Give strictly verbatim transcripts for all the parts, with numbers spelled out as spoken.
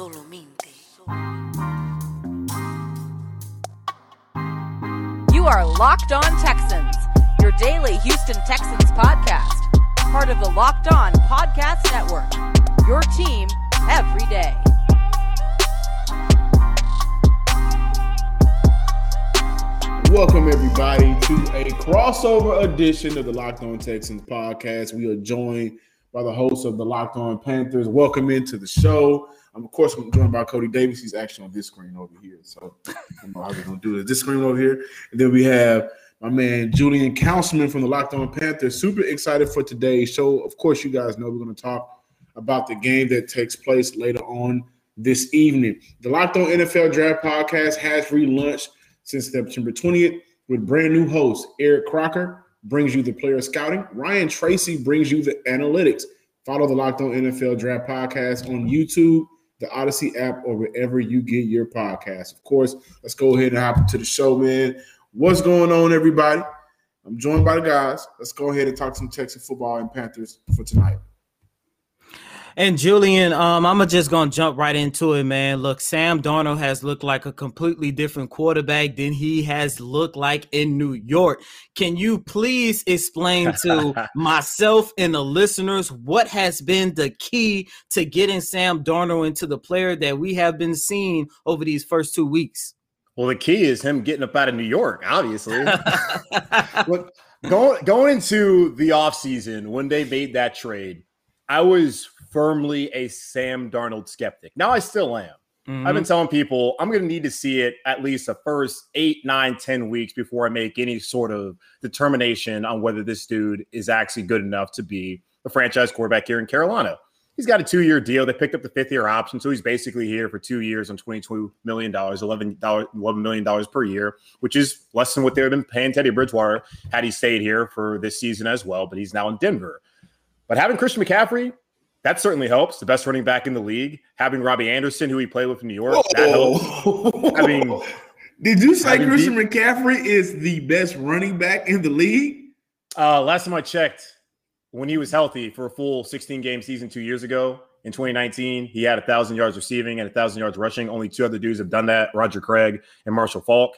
Solamente. You are Locked On Texans, your daily Houston Texans podcast, part of the Locked On Podcast Network, your team every day. Welcome, everybody, to a crossover edition of the Locked On Texans podcast. We are joined by the host of the Locked On Panthers. Welcome into the show. I'm, of course, I'm joined by Cody Davis. He's actually on this screen over here. So I don't know how we're going to do this. This screen over here. And then we have my man Julian Councilman from the Locked On Panthers. Super excited for today's show. Of course, you guys know we're going to talk about the game that takes place later on this evening. The Locked On N F L Draft Podcast has relaunched since September twentieth with brand new host Eric Crocker. Brings you the player scouting. Ryan Tracy brings you the analytics. Follow the Locked On N F L Draft Podcast on YouTube, the Odyssey app, or wherever you get your podcast. Of course, let's go ahead and hop into the show, man. What's going on, everybody? I'm joined by the guys. Let's go ahead and talk some Texas football and Panthers for tonight. And Julian, um, I'm just going to jump right into it, man. Look, Sam Darnold has looked like a completely different quarterback than he has looked like in New York. Can you please explain to myself and the listeners what has been the key to getting Sam Darnold into the player that we have been seeing over these first two weeks? Well, the key is him getting up out of New York, obviously. Look, going, going into the offseason, when they made that trade, I was firmly a Sam Darnold skeptic. Now I still am. Mm-hmm. I've been telling people I'm going to need to see it at least the first eight, nine, ten weeks before I make any sort of determination on whether this dude is actually good enough to be the franchise quarterback here in Carolina. He's got a two-year deal. They picked up the fifth-year option, so he's basically here for two years on twenty-two million dollars, eleven million dollars per year, which is less than what they would have been paying Teddy Bridgewater had he stayed here for this season as well, but he's now in Denver. But having Christian McCaffrey, that certainly helps. The best running back in the league. Having Robbie Anderson, who he played with in New York, Whoa. that helps. I mean, did you say Christian deep... McCaffrey is the best running back in the league? Uh, last time I checked, when he was healthy for a full sixteen-game season two years ago in twenty nineteen, he had one thousand yards receiving and one thousand yards rushing. Only two other dudes have done that, Roger Craig and Marshall Faulk.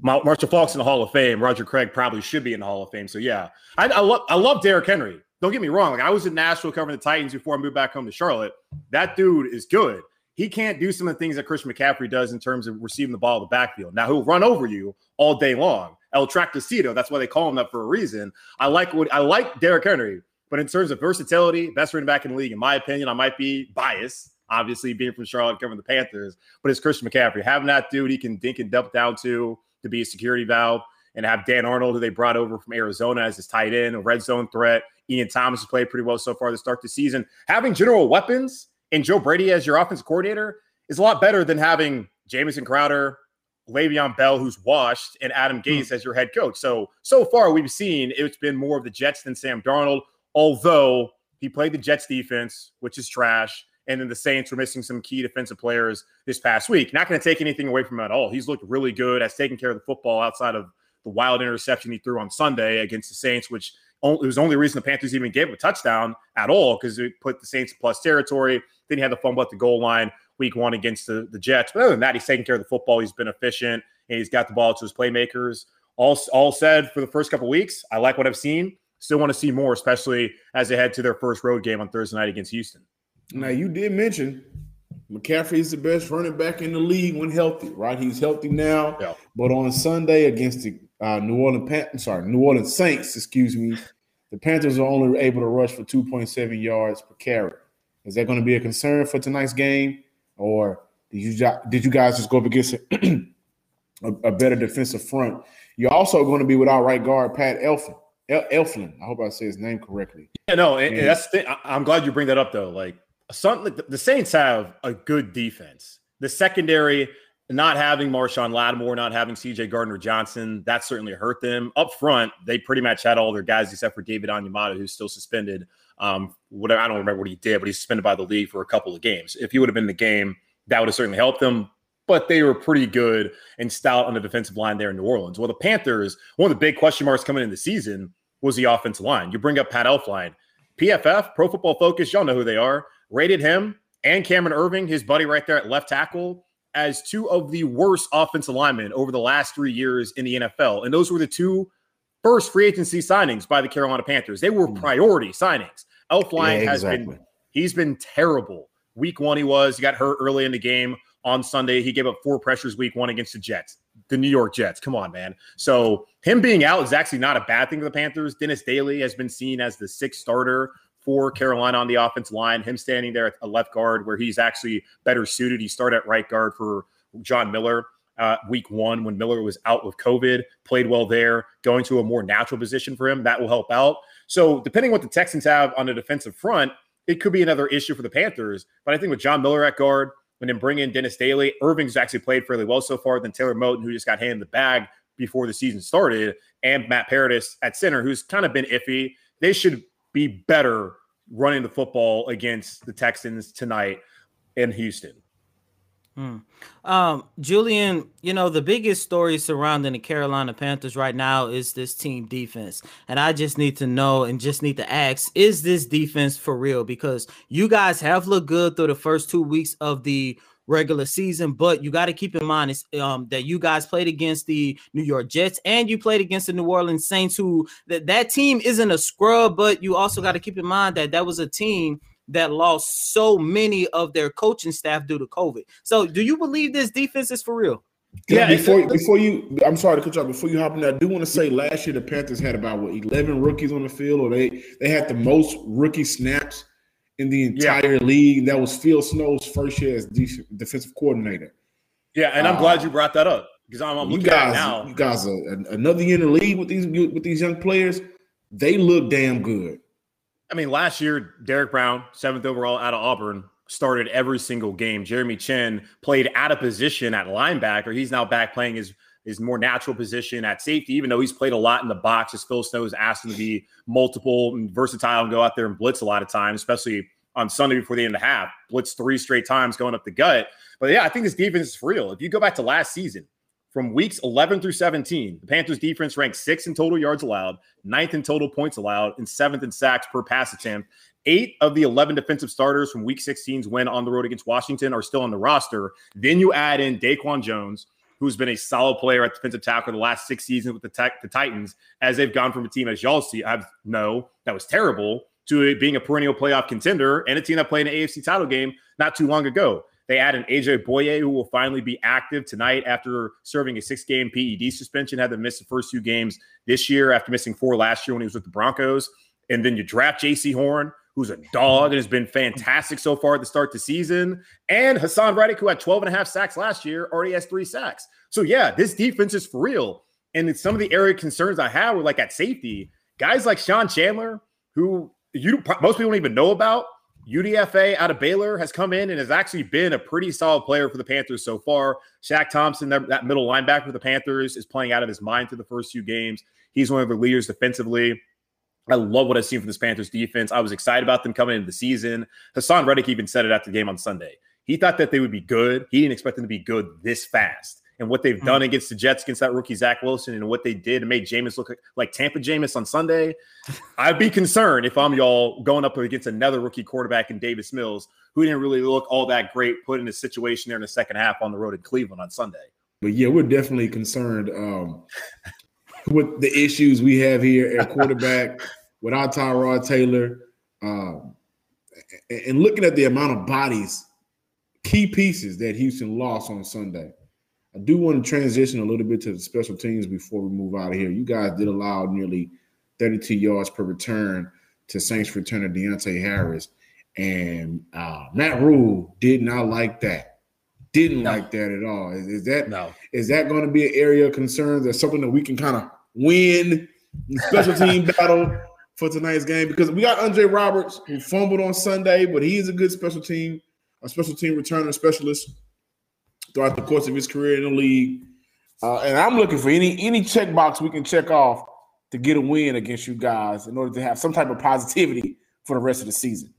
Marshall Faulk's in the Hall of Fame. Roger Craig probably should be in the Hall of Fame. So, yeah, I, I, lo- I love Derrick Henry. Don't get me wrong. Like, I was in Nashville covering the Titans before I moved back home to Charlotte. That dude is good. He can't do some of the things that Christian McCaffrey does in terms of receiving the ball in the backfield. Now, he'll run over you all day long. El Tractocito, that's why they call him that for a reason. I like what I like Derrick Henry, but in terms of versatility, best running back in the league, in my opinion, I might be biased, obviously, being from Charlotte covering the Panthers, but it's Christian McCaffrey. Having that dude he can dink and dump down to to be a security valve, and have Dan Arnold, who they brought over from Arizona as his tight end, a red zone threat. Ian Thomas has played pretty well so far to start the season. Having general weapons and Joe Brady as your offensive coordinator is a lot better than having Jamison Crowder, Le'Veon Bell, who's washed, and Adam Gase mm-hmm. as your head coach. So, so far we've seen it's been more of the Jets than Sam Darnold, although he played the Jets defense, which is trash. And then the Saints were missing some key defensive players this past week. Not going to take anything away from him at all. He's looked really good at taking care of the football outside of the wild interception he threw on Sunday against the Saints, which only, it was the only reason the Panthers even gave him a touchdown at all, because it put the Saints plus territory. Then he had the fumble at the goal line week one against the, the Jets. But other than that, he's taking care of the football. He's been efficient, and he's got the ball to his playmakers. All, all said, for the first couple of weeks, I like what I've seen. Still want to see more, especially as they head to their first road game on Thursday night against Houston. Now, you did mention McCaffrey is the best running back in the league when healthy, right? He's healthy now. Yeah. But on Sunday against the Uh, New Orleans, Pan- sorry, New Orleans Saints, excuse me. The Panthers are only able to rush for two point seven yards per carry. Is that going to be a concern for tonight's game, or did you jo- did you guys just go up against a, a, a better defensive front? You're also going to be without right guard Pat Elflein. El- Elflein, I hope I say his name correctly. Yeah, no, and, and that's the thing. I- I'm glad you bring that up though. Like, some, like the, the Saints have a good defense. The secondary. Not having Marshawn Lattimore, not having C J Gardner-Johnson, that certainly hurt them. Up front, they pretty much had all their guys except for David Onyemata, who's still suspended. Um, whatever, I don't remember what he did, but he's suspended by the league for a couple of games. If he would have been in the game, that would have certainly helped them. But they were pretty good and stout on the defensive line there in New Orleans. Well, the Panthers, one of the big question marks coming into the season was the offensive line. You bring up Pat Elflein. P F F, Pro Football Focus, y'all know who they are, rated him and Cameron Irving, his buddy right there at left tackle, as two of the worst offensive linemen over the last three years in the N F L. And those were the two first free agency signings by the Carolina Panthers. They were priority signings. Elflein yeah, exactly. has been, he's been terrible. Week one he was, he got hurt early in the game on Sunday. He gave up four pressures week one against the Jets, the New York Jets. Come on, man. So him being out is actually not a bad thing for the Panthers. Dennis Daly has been seen as the sixth starter for Carolina on the offense line, him standing there at a left guard where he's actually better suited. He started at right guard for John Miller uh, week one when Miller was out with COVID, played well there, going to a more natural position for him. That will help out. So depending what the Texans have on the defensive front, it could be another issue for the Panthers. But I think with John Miller at guard, and then bring in Dennis Daly, Irving's actually played fairly well so far, then Taylor Moton, who just got handed the bag before the season started, and Matt Paradis at center, who's kind of been iffy. They should be better running the football against the Texans tonight in Houston. Hmm. Um, Julian, you know, the biggest story surrounding the Carolina Panthers right now is this team defense. And I just need to know and just need to ask, is this defense for real? Because you guys have looked good through the first two weeks of the regular season, but you got to keep in mind it's, um, that you guys played against the New York Jets and you played against the New Orleans Saints, who that, that team isn't a scrub, but you also got to keep in mind that that was a team that lost so many of their coaching staff due to COVID. So do you believe this defense is for real? Yeah, yeah before, before you – I'm sorry to cut you off. Before you hop in, I do want to say last year the Panthers had about, what, eleven rookies on the field, or they, they had the most rookie snaps in the entire yeah. league. That was Phil Snow's first year as de- defensive coordinator. Yeah, and I'm uh, glad you brought that up because I'm, I'm looking you guys, at it now. You guys are another year in the league with these with these young players. They look damn good. I mean, last year, Derrick Brown, seventh overall out of Auburn, started every single game. Jeremy Chin played out of position at linebacker. He's now back playing his his more natural position at safety, even though he's played a lot in the box, as Phil Snow has asked him to be multiple and versatile and go out there and blitz a lot of times, especially on Sunday before the end of the half. Blitz three straight times going up the gut. But, yeah, I think this defense is for real. If you go back to last season, from weeks eleven through seventeen, the Panthers defense ranked sixth in total yards allowed, ninth in total points allowed, and seventh in sacks per pass attempt. Eight of the eleven defensive starters from week sixteen's win on the road against Washington are still on the roster. Then you add in Daquan Jones, who's been a solid player at defensive tackle the last six seasons with the, te- the Titans, as they've gone from a team, as y'all see, I know that was terrible, to being a perennial playoff contender and a team that played an A F C title game not too long ago. They add an A J Boye, who will finally be active tonight after serving a six-game P E D suspension, had to miss the first two games this year after missing four last year when he was with the Broncos. And then you draft J C Horn, who's a dog and has been fantastic so far at the start of the season. And Haason Reddick, who had twelve and a half sacks last year, already has three sacks. So, yeah, this defense is for real. And some of the area concerns I have were like at safety. Guys like Sean Chandler, who you most people don't even know about, U D F A out of Baylor, has come in and has actually been a pretty solid player for the Panthers so far. Shaq Thompson, that middle linebacker for the Panthers, is playing out of his mind through the first few games. He's one of the leaders defensively. I love what I've seen from this Panthers defense. I was excited about them coming into the season. Haason Reddick even said it after the game on Sunday. He thought that they would be good. He didn't expect them to be good this fast. And what they've done against the Jets, against that rookie Zach Wilson, and what they did and made Jameis look like, like Tampa Jameis on Sunday, I'd be concerned if I'm y'all going up against another rookie quarterback in Davis Mills, who didn't really look all that great, put in a situation there in the second half on the road in Cleveland on Sunday. But, yeah, we're definitely concerned um, with the issues we have here at quarterback without Tyrod Taylor. Um, and looking at the amount of bodies, key pieces that Houston lost on Sunday. I do want to transition a little bit to the special teams before we move out of here. You guys did allow nearly thirty-two yards per return to Saints returner Deontay Harris. And uh, Matt Rule did not like that. Didn't no. like that at all. Is, is that no. is that going to be an area of concern? Is that something that we can kind of win the special team battle for tonight's game? Because we got Andre Roberts, who fumbled on Sunday, but he is a good special team, a special team returner specialist throughout the course of his career in the league. Uh, and I'm looking for any any checkbox we can check off to get a win against you guys in order to have some type of positivity for the rest of the season.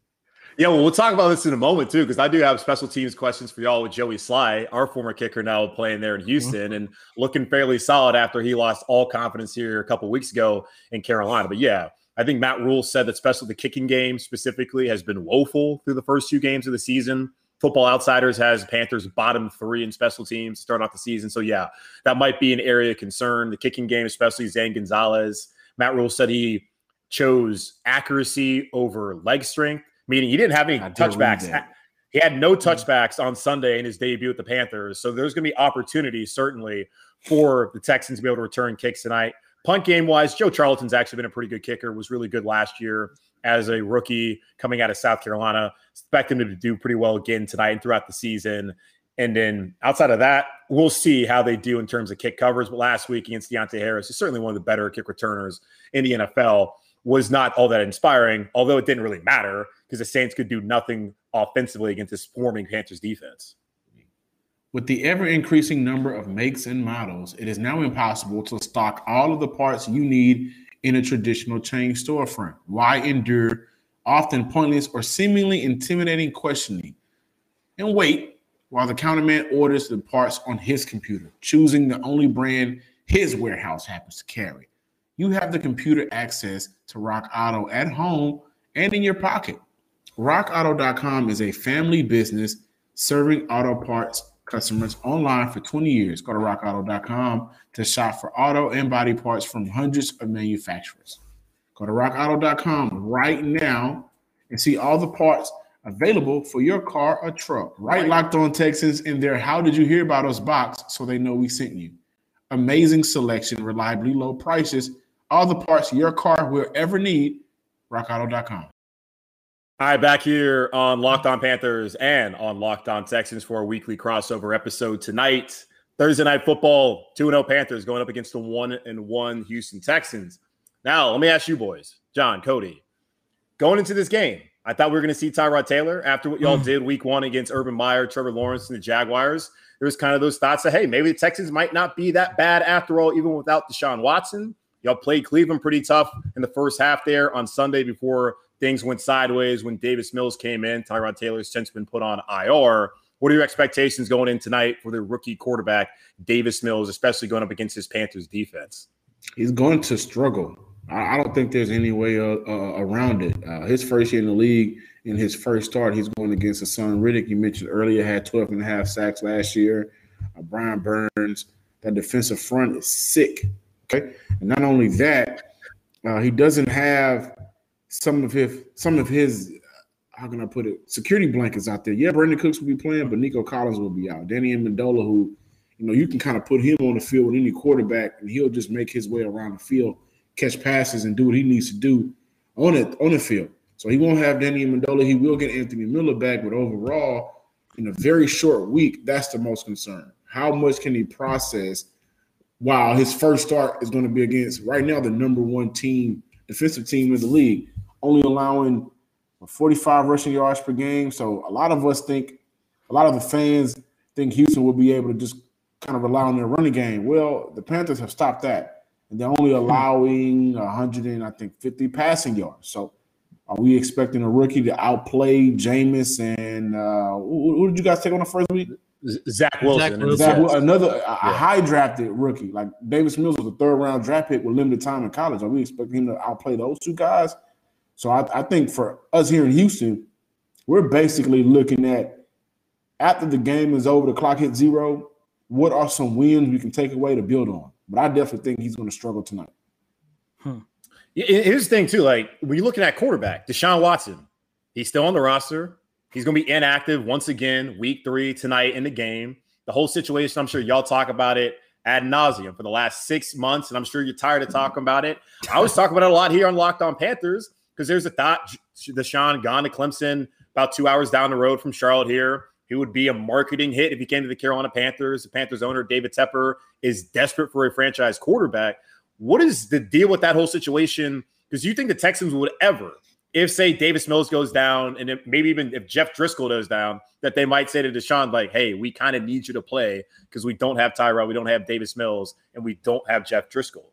Yeah, well, we'll talk about this in a moment, too, because I do have special teams questions for y'all with Joey Sly, our former kicker now playing there in Houston mm-hmm. and looking fairly solid after he lost all confidence here a couple weeks ago in Carolina. But, yeah, I think Matt Rule said that special the kicking game specifically has been woeful through the first two games of the season. Football Outsiders has Panthers bottom three in special teams to start off the season. So, yeah, that might be an area of concern. The kicking game, especially Zane Gonzalez. Matt Rule said he chose accuracy over leg strength, meaning he didn't have any touchbacks. He had no touchbacks on Sunday in his debut with the Panthers. So there's going to be opportunities, certainly, for the Texans to be able to return kicks tonight. Punt game-wise, Joe Charlton's actually been a pretty good kicker, was really good last year as a rookie coming out of South Carolina. Expect him to do pretty well again tonight and throughout the season. And then outside of that, we'll see how they do in terms of kick covers. But last week against Deontay Harris, he's certainly one of the better kick returners in the N F L. Was not all that inspiring, although it didn't really matter because the Saints could do nothing offensively against this forming Panthers defense. With the ever-increasing number of makes and models, it is now impossible to stock all of the parts you need in a traditional chain storefront. Why endure often pointless or seemingly intimidating questioning and wait while the counterman orders the parts on his computer, choosing the only brand his warehouse happens to carry? You have the computer access to Rock Auto at home and in your pocket. rock auto dot com is a family business serving auto parts customers online for twenty years. Go to rock auto dot com to shop for auto and body parts from hundreds of manufacturers. Go to rock auto dot com right now and see all the parts available for your car or truck. Write Locked On Texans in their "How did you hear about us" box so they know we sent you. Amazing selection, reliably low prices, all the parts your car will ever need. rock auto dot com. All right, back here on Locked On Panthers and on Locked On Texans for our weekly crossover episode tonight. Thursday Night Football, two and oh Panthers going up against the one and one Houston Texans. Now, let me ask you boys, John, Cody, going into this game, I thought we were going to see Tyrod Taylor after what y'all mm. did week one against Urban Meyer, Trevor Lawrence, and the Jaguars. There was kind of those thoughts that, hey, maybe the Texans might not be that bad after all, even without Deshaun Watson. Y'all played Cleveland pretty tough in the first half there on Sunday before things went sideways when Davis Mills came in. Tyrod Taylor's since been put on I R. What are your expectations going in tonight for the rookie quarterback, Davis Mills, especially going up against his Panthers defense? He's going to struggle. I don't think there's any way uh, uh, around it. Uh, his first year in the league, in his first start, he's going against Haason Reddick. You mentioned earlier, had twelve and a half sacks last year. Uh, Brian Burns, that defensive front is sick. Okay, and not only that, uh, he doesn't have some of his some of his how can I put it security blankets out there. Yeah, Brandon Cooks will be playing, but Nico Collins will be out. Danny Amendola, who you know you can kind of put him on the field with any quarterback, and he'll just make his way around the field, catch passes, and do what he needs to do on it on the field. So he won't have Danny Amendola. He will get Anthony Miller back, but overall, in a very short week, that's the most concern. How much can he process? While his first start is going to be against right now the number one team, defensive team in the league, only allowing forty-five rushing yards per game. So a lot of us think, a lot of the fans think Houston will be able to just kind of rely on their running game. Well, the Panthers have stopped that, and they're only allowing one hundred and I think fifty passing yards. So are we expecting a rookie to outplay Jameis and uh, who, who did you guys take on the first week? Zach Wilson. Zach Wilson. Zach, another a yeah. high-drafted rookie. Like Davis Mills was a third-round draft pick with limited time in college. Are we expecting him to outplay those two guys? So I, I think for us here in Houston, we're basically looking at after the game is over, the clock hits zero, what are some wins we can take away to build on? But I definitely think he's going to struggle tonight. Hmm. Here's the thing, too. Like, when you're looking at quarterback, Deshaun Watson, he's still on the roster. He's going to be inactive once again, week three tonight in the game. The whole situation, I'm sure y'all talk about it ad nauseum for the last six months, and I'm sure you're tired of talking about it. I always talk about it a lot here on Locked On Panthers because there's a thought Deshaun gone to Clemson about two hours down the road from Charlotte here. He would be a marketing hit if he came to the Carolina Panthers. The Panthers owner, David Tepper, is desperate for a franchise quarterback. What is the deal with that whole situation? Because you think the Texans would ever – if, say, Davis Mills goes down, and if maybe even if Jeff Driscoll goes down, that they might say to Deshaun, like, hey, we kind of need you to play because we don't have Tyrod, we don't have Davis Mills, and we don't have Jeff Driscoll.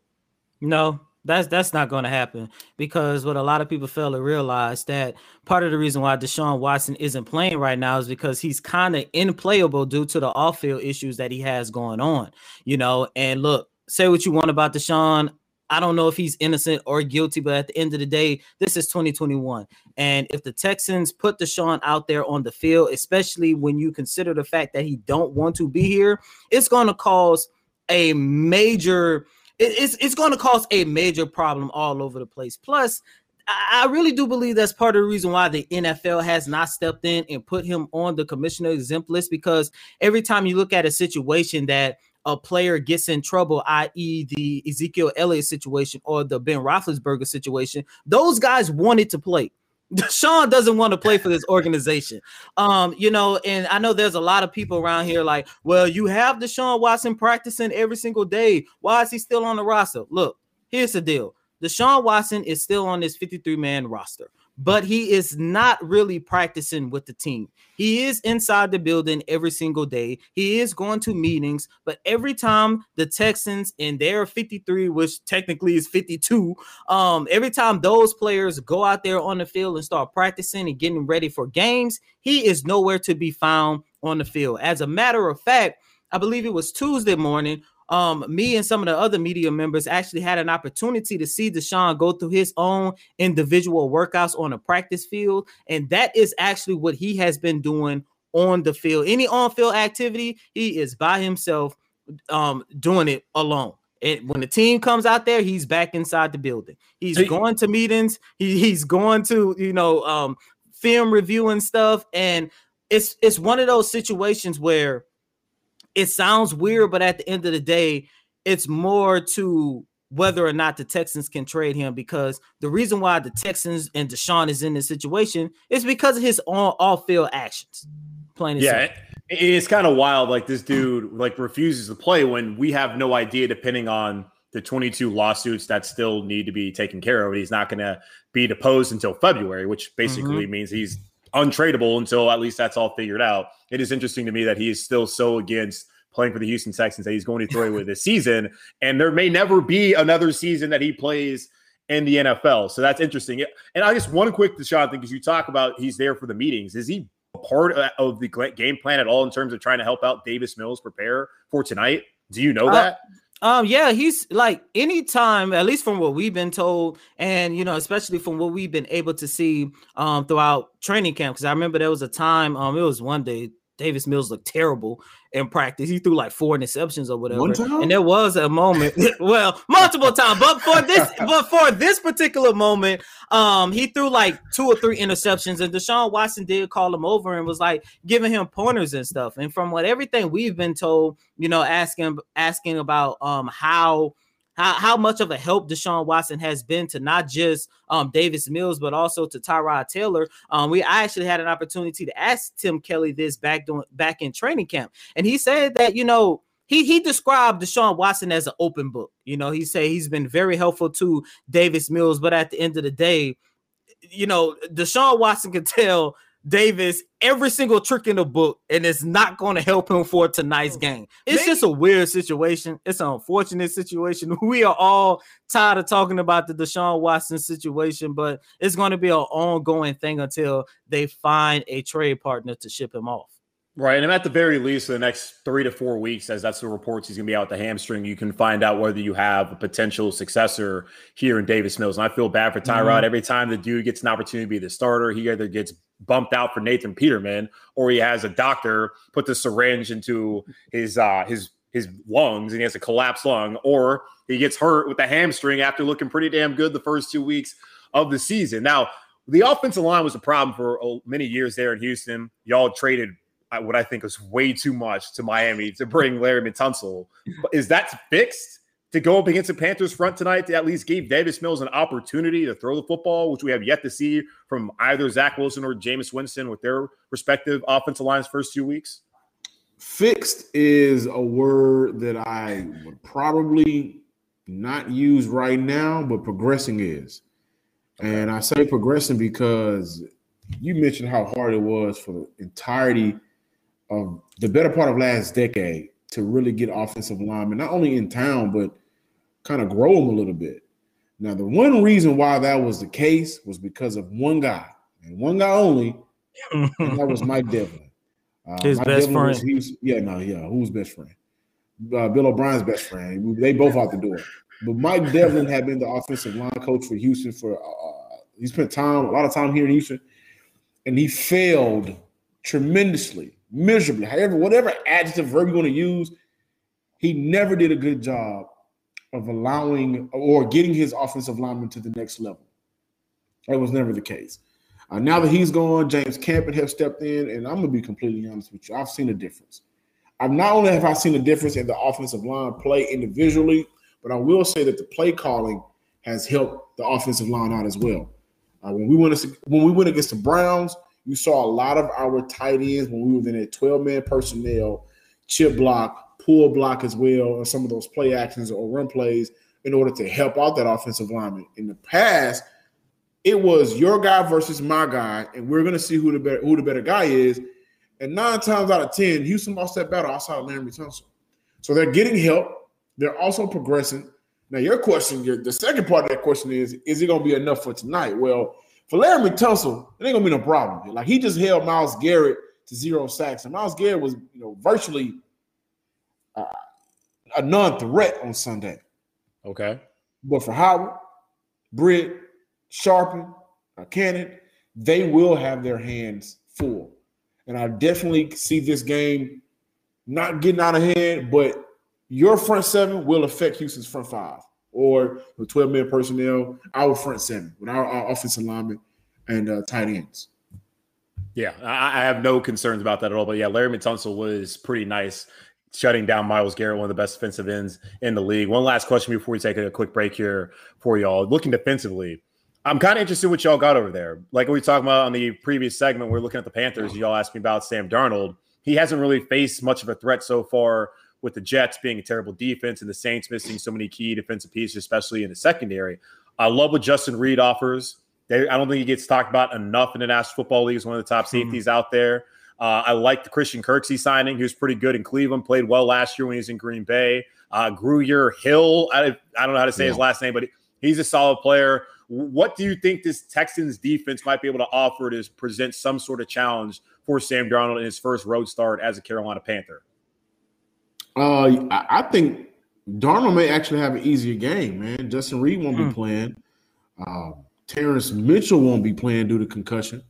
No, that's that's not going to happen because what a lot of people fail to realize that part of the reason why Deshaun Watson isn't playing right now is because he's kind of unplayable due to the off-field issues that he has going on. You know, and look, say what you want about Deshaun, I don't know if he's innocent or guilty, but at the end of the day, this is twenty twenty-one. And if the Texans put Deshaun out there on the field, especially when you consider the fact that he don't want to be here, it's going to cause a major it, it's, it's going to cause a major problem all over the place. Plus, I really do believe that's part of the reason why the N F L has not stepped in and put him on the commissioner exempt list, because every time you look at a situation that a player gets in trouble, that is the Ezekiel Elliott situation or the Ben Roethlisberger situation, those guys wanted to play. Deshaun doesn't want to play for this organization. Um, you know, and I know there's a lot of people around here like, well, you have Deshaun Watson practicing every single day. Why is he still on the roster? Look, here's the deal. Deshaun Watson is still on this fifty-three man roster, but he is not really practicing with the team. He is inside the building every single day. He is going to meetings, but every time the Texans and their fifty-three, which technically is fifty-two, um, every time those players go out there on the field and start practicing and getting ready for games, he is nowhere to be found on the field. As a matter of fact, I believe it was Tuesday morning, Um, me and some of the other media members actually had an opportunity to see Deshaun go through his own individual workouts on a practice field. And that is actually what he has been doing on the field. Any on-field activity, he is by himself, um, doing it alone. And when the team comes out there, he's back inside the building. He's hey. going to meetings. He, he's going to, you know, um, film review and stuff. And it's it's one of those situations where it sounds weird, but at the end of the day, it's more to whether or not the Texans can trade him, because the reason why the Texans and Deshaun is in this situation is because of his on off-field actions. Plain and yeah, simple. It, it's kind of wild. Like, this dude like refuses to play when we have no idea, depending on the twenty-two lawsuits that still need to be taken care of. He's not going to be deposed until February, which basically mm-hmm. means he's untradeable until at least that's all figured out. It is interesting to me that he is still so against playing for the Houston Texans that he's going to throw away this season, and there may never be another season that he plays in the N F L. So that's interesting. And I guess one quick Deshaun thing, because you talk about he's there for the meetings. Is he part of the game plan at all in terms of trying to help out Davis Mills prepare for tonight? Do you know that? Uh- Um, yeah, he's like, anytime, at least from what we've been told, and, you know, especially from what we've been able to see, um, throughout training camp. Because I remember there was a time, um, it was one day Davis Mills looked terrible in practice. He threw like four interceptions or whatever. One time? And there was a moment, well, multiple times, but for this, but for this particular moment, um, he threw like two or three interceptions, and Deshaun Watson did call him over and was like giving him pointers and stuff. And from what everything we've been told, you know, asking asking about um how how how much of a help Deshaun Watson has been to not just um, Davis Mills, but also to Tyrod Taylor. Um, we I actually had an opportunity to ask Tim Kelly this back doing, back in training camp. And he said that, you know, he he described Deshaun Watson as an open book. You know, he said he's been very helpful to Davis Mills, but at the end of the day, you know, Deshaun Watson could tell Davis every single trick in the book, and it's not going to help him for tonight's game. It's Maybe. just a weird situation. It's an unfortunate situation. We are all tired of talking about the Deshaun Watson situation, but it's going to be an ongoing thing until they find a trade partner to ship him off. Right, and at the very least, for the next three to four weeks, as that's the reports, he's going to be out with the hamstring. You can find out whether you have a potential successor here in Davis Mills. And I feel bad for Tyrod. Mm-hmm. Every time the dude gets an opportunity to be the starter, he either gets bumped out for Nathan Peterman, or he has a doctor put the syringe into his uh, his his lungs and he has a collapsed lung, or he gets hurt with the hamstring after looking pretty damn good the first two weeks of the season. Now, the offensive line was a problem for uh, many years there in Houston. Y'all traded uh, what I think was way too much to Miami to bring Laremy Tunsil. Is that fixed to go up against the Panthers front tonight to at least give Davis Mills an opportunity to throw the football, which we have yet to see from either Zach Wilson or Jameis Winston with their respective offensive lines first two weeks? Fixed is a word that I would probably not use right now, but progressing is. And I say progressing because you mentioned how hard it was for the entirety of the better part of last decade to really get offensive linemen, not only in town, but kind of grow them a little bit. Now, the one reason why that was the case was because of one guy, and one guy only, and that was Mike Devlin. Uh, His Mike best Devlin friend. Was, he was, yeah, no, yeah, who's best friend? Uh, Bill O'Brien's best friend. They both out the door. But Mike Devlin had been the offensive line coach for Houston for uh, – he spent time, a lot of time here in Houston, and he failed tremendously, miserably. However, whatever adjective, verb you're going to use, he never did a good job of allowing or getting his offensive linemen to the next level. That was never the case. Uh, now that he's gone, James Campen has stepped in, and I'm going to be completely honest with you. I've seen a difference. I've not only have I seen a difference in the offensive line play individually, but I will say that the play calling has helped the offensive line out as well. Uh, when we went when we went against the Browns, you saw a lot of our tight ends when we were in a twelve-man personnel, chip block, pull block as well, and some of those play actions or run plays in order to help out that offensive lineman. In the past, it was your guy versus my guy, and we're going to see who the better, who the better guy is. And nine times out of ten, Houston lost that battle outside of Laremy Tunsil. So they're getting help. They're also progressing. Now, your question, your, the second part of that question is, is it going to be enough for tonight? Well, for Laremy Tunsil, it ain't going to be no problem. Like, he just held Myles Garrett to zero sacks. And Myles Garrett was, you know, virtually uh, a non-threat on Sunday. Okay. But for Howard, Britt, Sharpen, uh, Cannon, they will have their hands full. And I definitely see this game not getting out of hand, but your front seven will affect Houston's front five or the twelve-man personnel, our front seven with our, our offensive linemen and uh, tight ends. Yeah, I, I have no concerns about that at all. But, yeah, Laremy Tunsil was pretty nice shutting down Myles Garrett, one of the best defensive ends in the league. One last question before we take a quick break here for y'all. Looking defensively, I'm kind of interested what y'all got over there. Like we were talking about on the previous segment, we we're looking at the Panthers. Y'all asked me about Sam Darnold. He hasn't really faced much of a threat so far with the Jets being a terrible defense and the Saints missing so many key defensive pieces, especially in the secondary. I love what Justin Reed offers. They, I don't think he gets talked about enough in the National Football League. He's one of the top mm-hmm. safeties out there. Uh, I like the Christian Kirksey signing. He was pretty good in Cleveland, played well last year when he was in Green Bay. Uh, Gruyer Hill, I, I don't know how to say yeah. his last name, but he, he's a solid player. What do you think this Texans defense might be able to offer to present some sort of challenge for Sam Darnold in his first road start as a Carolina Panther? Uh, I think Darnold may actually have an easier game, man. Justin Reed won't mm. be playing. Uh, Terrence Mitchell won't be playing due to concussion.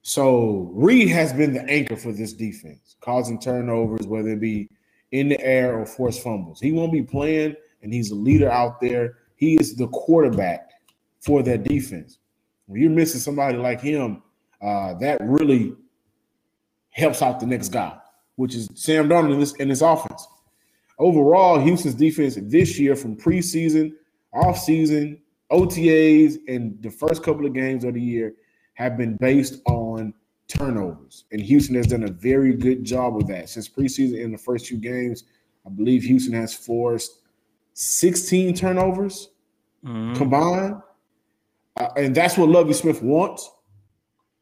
So Reed has been the anchor for this defense, causing turnovers, whether it be in the air or forced fumbles. He won't be playing, and he's a leader out there. He is the quarterback for that defense. When you're missing somebody like him, uh, that really helps out the next guy, which is Sam Darnold in this, in this offense. Overall, Houston's defense this year from preseason, offseason, O T As, and the first couple of games of the year have been based on turnovers. And Houston has done a very good job with that. Since preseason in the first two games, I believe Houston has forced sixteen turnovers mm-hmm. combined. Uh, and that's what Lovie Smith wants.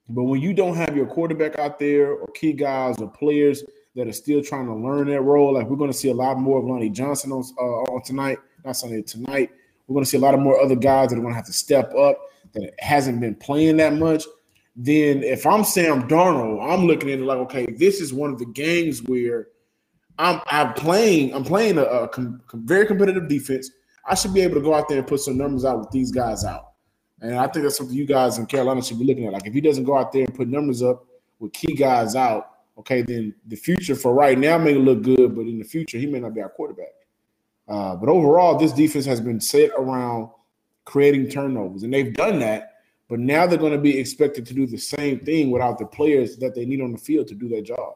But when you don't have your quarterback out there or key guys or players that are still trying to learn that role, like we're going to see a lot more of Lonnie Johnson on, uh, on tonight, not Sunday, tonight. We're going to see a lot of more other guys that are going to have to step up that hasn't been playing that much. Then if I'm Sam Darnold, I'm looking at it like, okay, this is one of the games where I'm, I'm playing, I'm playing a, a com- very competitive defense. I should be able to go out there and put some numbers out with these guys out. And I think that's something you guys in Carolina should be looking at. Like, if he doesn't go out there and put numbers up with key guys out, okay, then the future for right now may look good, but in the future he may not be our quarterback. Uh, but overall, this defense has been set around creating turnovers, and they've done that. But now they're going to be expected to do the same thing without the players that they need on the field to do their job.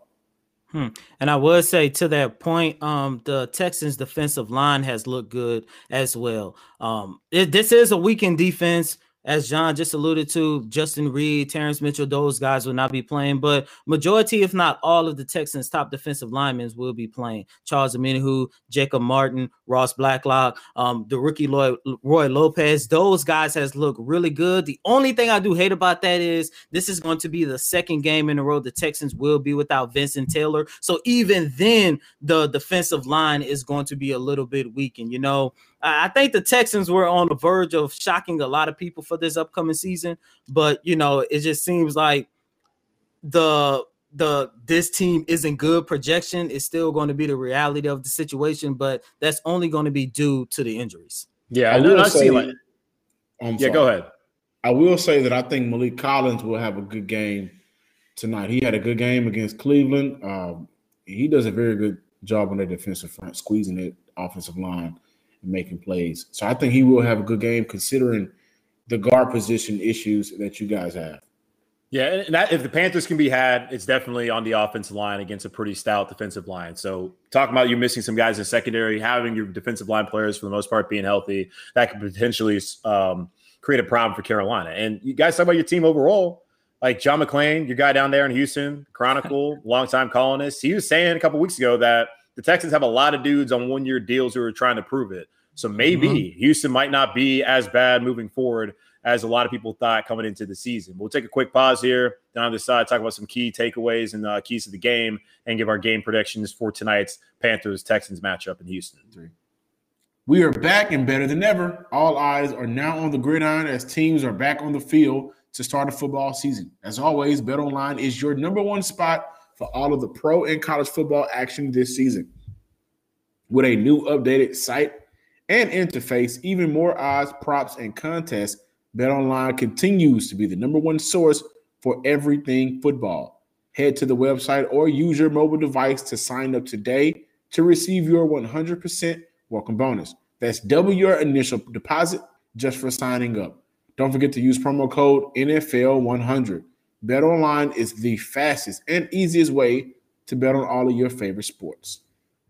Hmm. And I would say to that point, um, the Texans' defensive line has looked good as well. Um, it, this is a weakened defense. As John just alluded to, Justin Reed, Terrence Mitchell, those guys will not be playing. But majority, if not all, of the Texans' top defensive linemen will be playing. Charles Omenihu, Jacob Martin, Ross Blacklock, um, the rookie Roy, Roy Lopez. Those guys has looked really good. The only thing I do hate about that is this is going to be the second game in a row the Texans will be without Vincent Taylor. So even then, the defensive line is going to be a little bit weakened, you know. I think the Texans were on the verge of shocking a lot of people for this upcoming season, but you know, it just seems like the the this team isn't good. Projection is still going to be the reality of the situation, but that's only going to be due to the injuries. Yeah, I, I will say. Like, I'm yeah, sorry. Go ahead. I will say that I think Malik Collins will have a good game tonight. He had a good game against Cleveland. Um, he does a very good job on their defensive front, squeezing the offensive line and making plays. So I think he will have a good game considering the guard position issues that you guys have. Yeah, and that, if the Panthers can be had, it's definitely on the offensive line against a pretty stout defensive line. So talking about you missing some guys in secondary, having your defensive line players for the most part being healthy, that could potentially um, create a problem for Carolina. And you guys talk about your team overall, like John McClain, your guy down there in Houston, Chronicle, longtime columnist. He was saying a couple weeks ago that the Texans have a lot of dudes on one-year deals who are trying to prove it. So maybe mm-hmm. Houston might not be as bad moving forward as a lot of people thought coming into the season. We'll take a quick pause here. Down on this side, talk about some key takeaways and uh, keys to the game and give our game predictions for tonight's Panthers-Texans matchup in Houston. Three. We are back and better than ever. All eyes are now on the gridiron as teams are back on the field to start a football season. As always, BetOnline is your number one spot for all of the pro and college football action this season. With a new updated site and interface, even more odds, props, and contests, BetOnline continues to be the number one source for everything football. Head to the website or use your mobile device to sign up today to receive your one hundred percent welcome bonus. That's double your initial deposit just for signing up. Don't forget to use promo code N F L one hundred. BetOnline is the fastest and easiest way to bet on all of your favorite sports.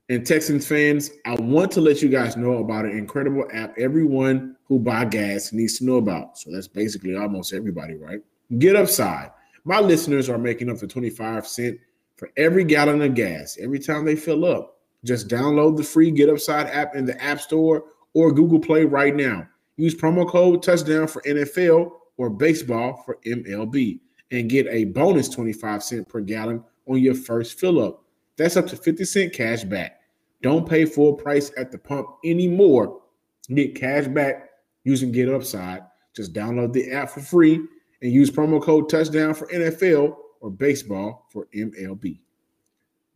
And Texans fans, I want to let you guys know about an incredible app everyone who buy gas needs to know about. So that's basically almost everybody, right? Get Upside. My listeners are making up to twenty-five cents for every gallon of gas every time they fill up. Just download the free Get Upside app in the App Store or Google Play right now. Use promo code Touchdown for N F L or Baseball for M L B and get a bonus twenty-five cents per gallon on your first fill up. That's up to fifty cents cash back. Don't pay full price at the pump anymore. Get cash back using Get Upside. Just download the app for free and use promo code Touchdown for N F L or Baseball for M L B.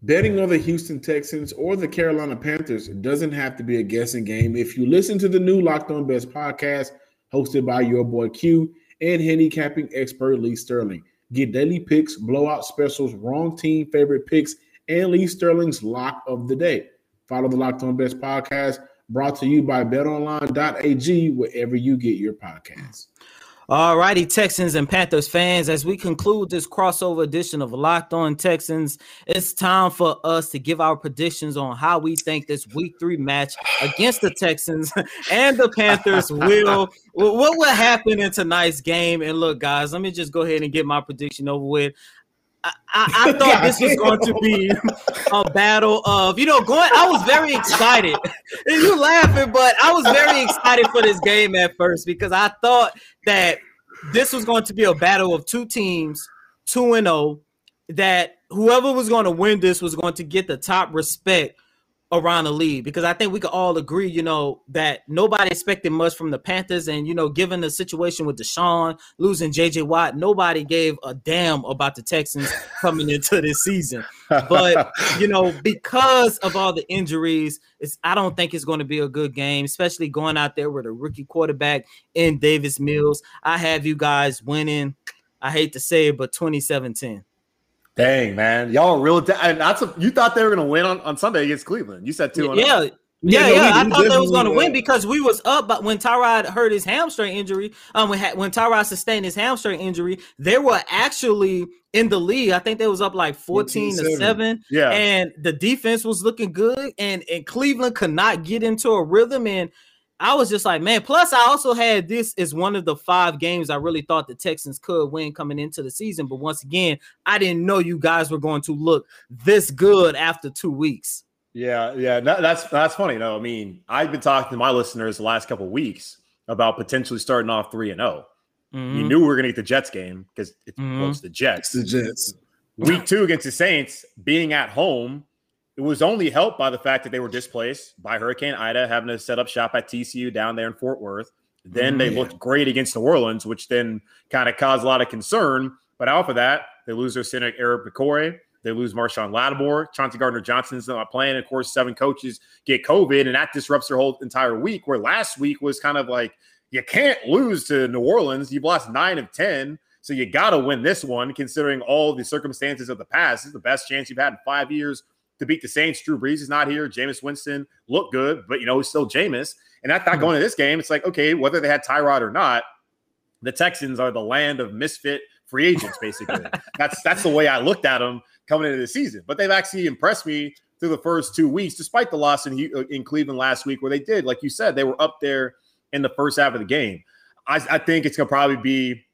Betting on the Houston Texans or the Carolina Panthers doesn't have to be a guessing game if you listen to the new Locked On Bets podcast hosted by your boy Q and handicapping expert Lee Sterling. Get daily picks, blowout specials, wrong team favorite picks, and Lee Sterling's lock of the day. Follow the Locked On Bets podcast, brought to you by bet online dot a g, wherever you get your podcasts. All righty, Texans and Panthers fans, as we conclude this crossover edition of Locked On Texans, it's time for us to give our predictions on how we think this week three match against the Texans and the Panthers will – what will happen in tonight's game. And look, guys, let me just go ahead and get my prediction over with. I, I, I thought this was going to be a battle of, you know, going. I was very excited. And you laughing, but I was very excited for this game at first because I thought that this was going to be a battle of two teams, two and oh, that whoever was going to win this was going to get the top respect around the league, because I think we could all agree, you know, that nobody expected much from the Panthers. And, you know, given the situation with Deshaun losing J J Watt, nobody gave a damn about the Texans coming into this season. But, you know, because of all the injuries, it's, I don't think it's going to be a good game, especially going out there with a rookie quarterback in Davis Mills. I have you guys winning, I hate to say it, but twenty-seven ten. Dang, man. Y'all are real da- – and that's a, you thought they were going to win on, on Sunday against Cleveland. You said two on yeah. yeah, yeah, yeah. I thought they was going to win because we was up, but when Tyrod hurt his hamstring injury, um, when, when Tyrod sustained his hamstring injury, they were actually in the lead. I think they was up like fourteen to seven. Yeah. And the defense was looking good, and, and Cleveland could not get into a rhythm, and I was just like, man. Plus, I also had this as one of the five games I really thought the Texans could win coming into the season. But once again, I didn't know you guys were going to look this good after two weeks. Yeah, yeah, no, that's that's funny. No, I mean, I've been talking to my listeners the last couple of weeks about potentially starting off three and zero. You knew we were going to get the Jets game because it's mm-hmm. close to Jets. It's the Jets. Week two against the Saints, being at home. It was only helped by the fact that they were displaced by Hurricane Ida, having to set up shop at T C U down there in Fort Worth. Then they yeah. looked great against New Orleans, which then kind of caused a lot of concern. But off of that, they lose their center, Eric McCoy. They lose Marshawn Lattimore. Chauncey Gardner-Johnson's not playing. Of course, seven coaches get COVID, and that disrupts their whole entire week, where last week was kind of like, you can't lose to New Orleans. You've lost nine of ten, so you got to win this one, considering all the circumstances of the past. This is the best chance you've had in five years to beat the Saints. Drew Brees is not here. Jameis Winston looked good, but, you know, he's still Jameis. And I thought going to this game, it's like, okay, whether they had Tyrod or not, the Texans are the land of misfit free agents, basically. that's that's the way I looked at them coming into the season. But they've actually impressed me through the first two weeks, despite the loss in, in Cleveland last week, where they did, like you said, they were up there in the first half of the game. I, I think it's going to probably be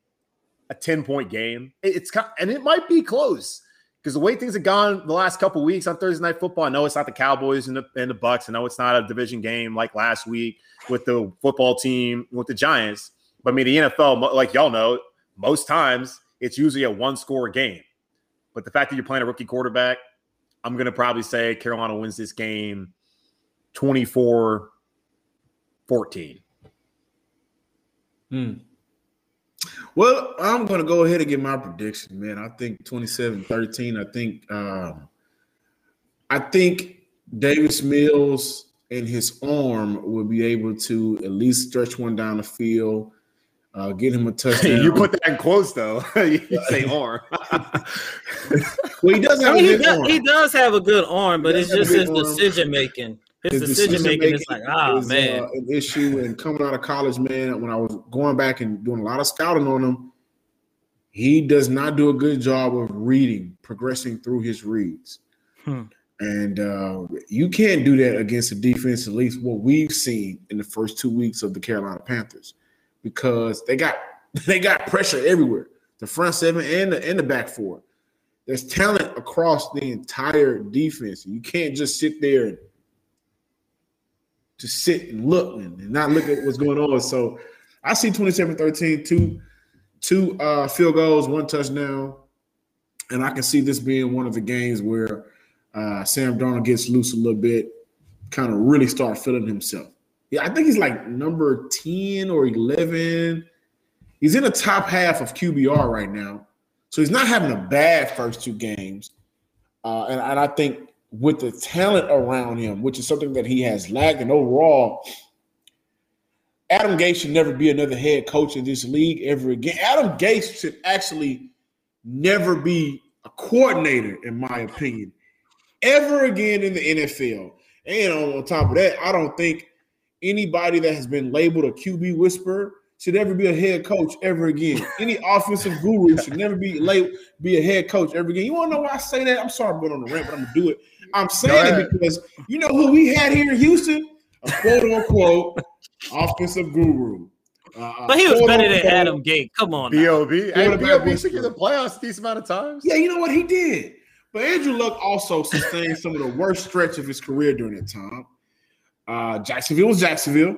a ten-point game. It, it's And it might be close. Because the way things have gone the last couple of weeks on Thursday Night Football, I know it's not the Cowboys and the, and the Bucks. I know it's not a division game like last week with the football team, with the Giants. But, I mean, the N F L, like y'all know, most times it's usually a one-score game. But the fact that you're playing a rookie quarterback, I'm going to probably say Carolina wins this game twenty-four fourteen. Hmm. Well, I'm going to go ahead and get my prediction, man. I think twenty-seven thirteen. I think um, I think Davis Mills and his arm will be able to at least stretch one down the field, uh, get him a touchdown. You put that in quotes, though. You say arm. Well, he does have I mean, a good he does, arm. He does have a good arm, but it's just his decision-making. His decision-making is like, ah, oh, man. Uh, an issue. And coming out of college, man, when I was going back and doing a lot of scouting on him, he does not do a good job of reading, progressing through his reads. Hmm. And uh, you can't do that against a defense, at least what we've seen in the first two weeks of the Carolina Panthers, because they got they got pressure everywhere, the front seven and the, and the back four. There's talent across the entire defense. You can't just sit there and to sit and look and not look at what's going on. So I see twenty-seven thirteen, two, two uh, field goals, one touchdown. And I can see this being one of the games where uh, Sam Darnold gets loose a little bit, kind of really start feeling himself. Yeah, I think he's like number ten or eleven. He's in the top half of Q B R right now. So he's not having a bad first two games. Uh, and, and I think with the talent around him, which is something that he has lacked, and overall, Adam Gase should never be another head coach in this league ever again. Adam Gase should actually never be a coordinator, in my opinion, ever again in the N F L. And on top of that, I don't think anybody that has been labeled a Q B whisperer should ever be a head coach ever again. Any offensive guru should never be late, be a head coach ever again. You want to know why I say that? I'm sorry, but on the rant, but I'm going to do it. I'm saying it because you know who we had here in Houston? A quote-unquote offensive guru. Uh, but he was better than Adam Gase. Come on. B O B. Hey, B O B should get the playoffs a decent amount of times. Yeah, you know what? He did. But Andrew Luck also sustained some of the worst stretch of his career during that time. Uh, Jacksonville was Jacksonville.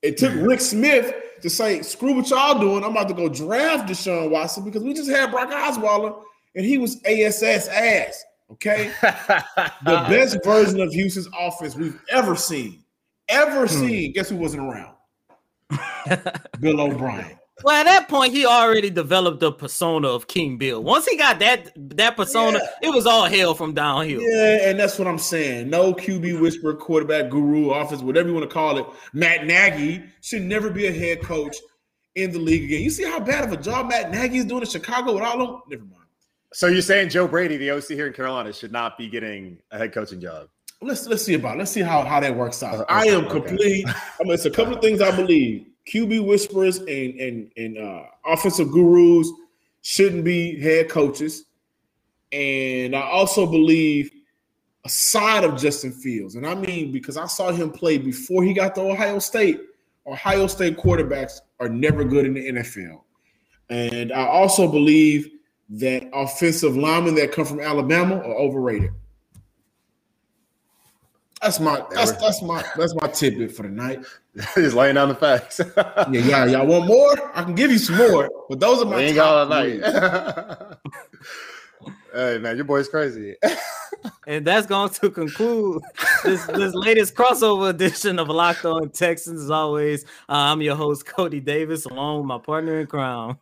It took Rick Smith to say, screw what y'all doing. I'm about to go draft Deshaun Watson because we just had Brock Osweiler, and he was A S S ass, okay? The best version of Houston's offense we've ever seen, ever seen. Guess who wasn't around? Bill O'Brien. Well, at that point, he already developed the persona of King Bill. Once he got that that persona, yeah. It was all hell from downhill. Yeah, and that's what I'm saying. No Q B whisperer, quarterback guru, office, whatever you want to call it. Matt Nagy should never be a head coach in the league again. You see how bad of a job Matt Nagy is doing in Chicago with all of them? Never mind. So you're saying Joe Brady, the O C here in Carolina, should not be getting a head coaching job? Let's let's see about it. Let's see how, how that works out. Uh, I am okay. complete. I mean, it's a couple of things I believe. Q B whisperers and and and uh, offensive gurus shouldn't be head coaches, and I also believe a side of Justin Fields, and I mean because I saw him play before he got to Ohio State. Ohio State quarterbacks are never good in the N F L, and I also believe that offensive linemen that come from Alabama are overrated. That's my that's that's my that's my tidbit for the night. Just laying down the facts. yeah, yeah, y'all want more? I can give you some more, but those are my. We ain't got all night. Hey man, your boy's crazy. And that's going to conclude this, this latest crossover edition of Locked On Texans. As always, uh, I'm your host Cody Davis, along with my partner in crime,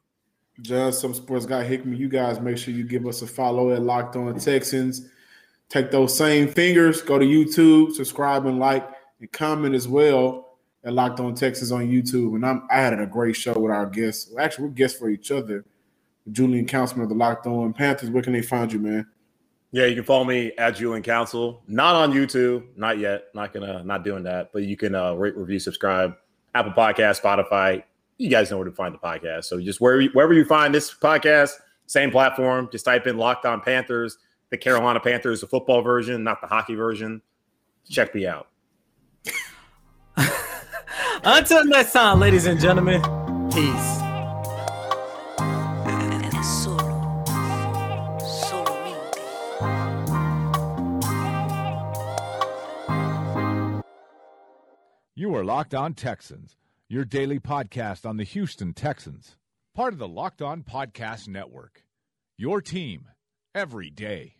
Just Some Sports Guy Hickman. You guys make sure you give us a follow at Locked On Texans. Take those same fingers, go to YouTube, subscribe and like, and comment as well at Locked On Texans on YouTube. And I'm, I had a great show with our guests. Well, actually, we're guests for each other. Julian Councilman of the Locked On Panthers. Where can they find you, man? Yeah, you can follow me at Julian Council. Not on YouTube, not yet. Not gonna, not doing that. But you can uh, rate, review, subscribe, Apple Podcasts, Spotify. You guys know where to find the podcast. So just wherever you, wherever you find this podcast, same platform. Just type in Locked On Panthers, the Carolina Panthers, the football version, not the hockey version. Check me out. Until next time, ladies and gentlemen, peace. You are Locked On Texans, your daily podcast on the Houston Texans, part of the Locked On Podcast Network, your team every day.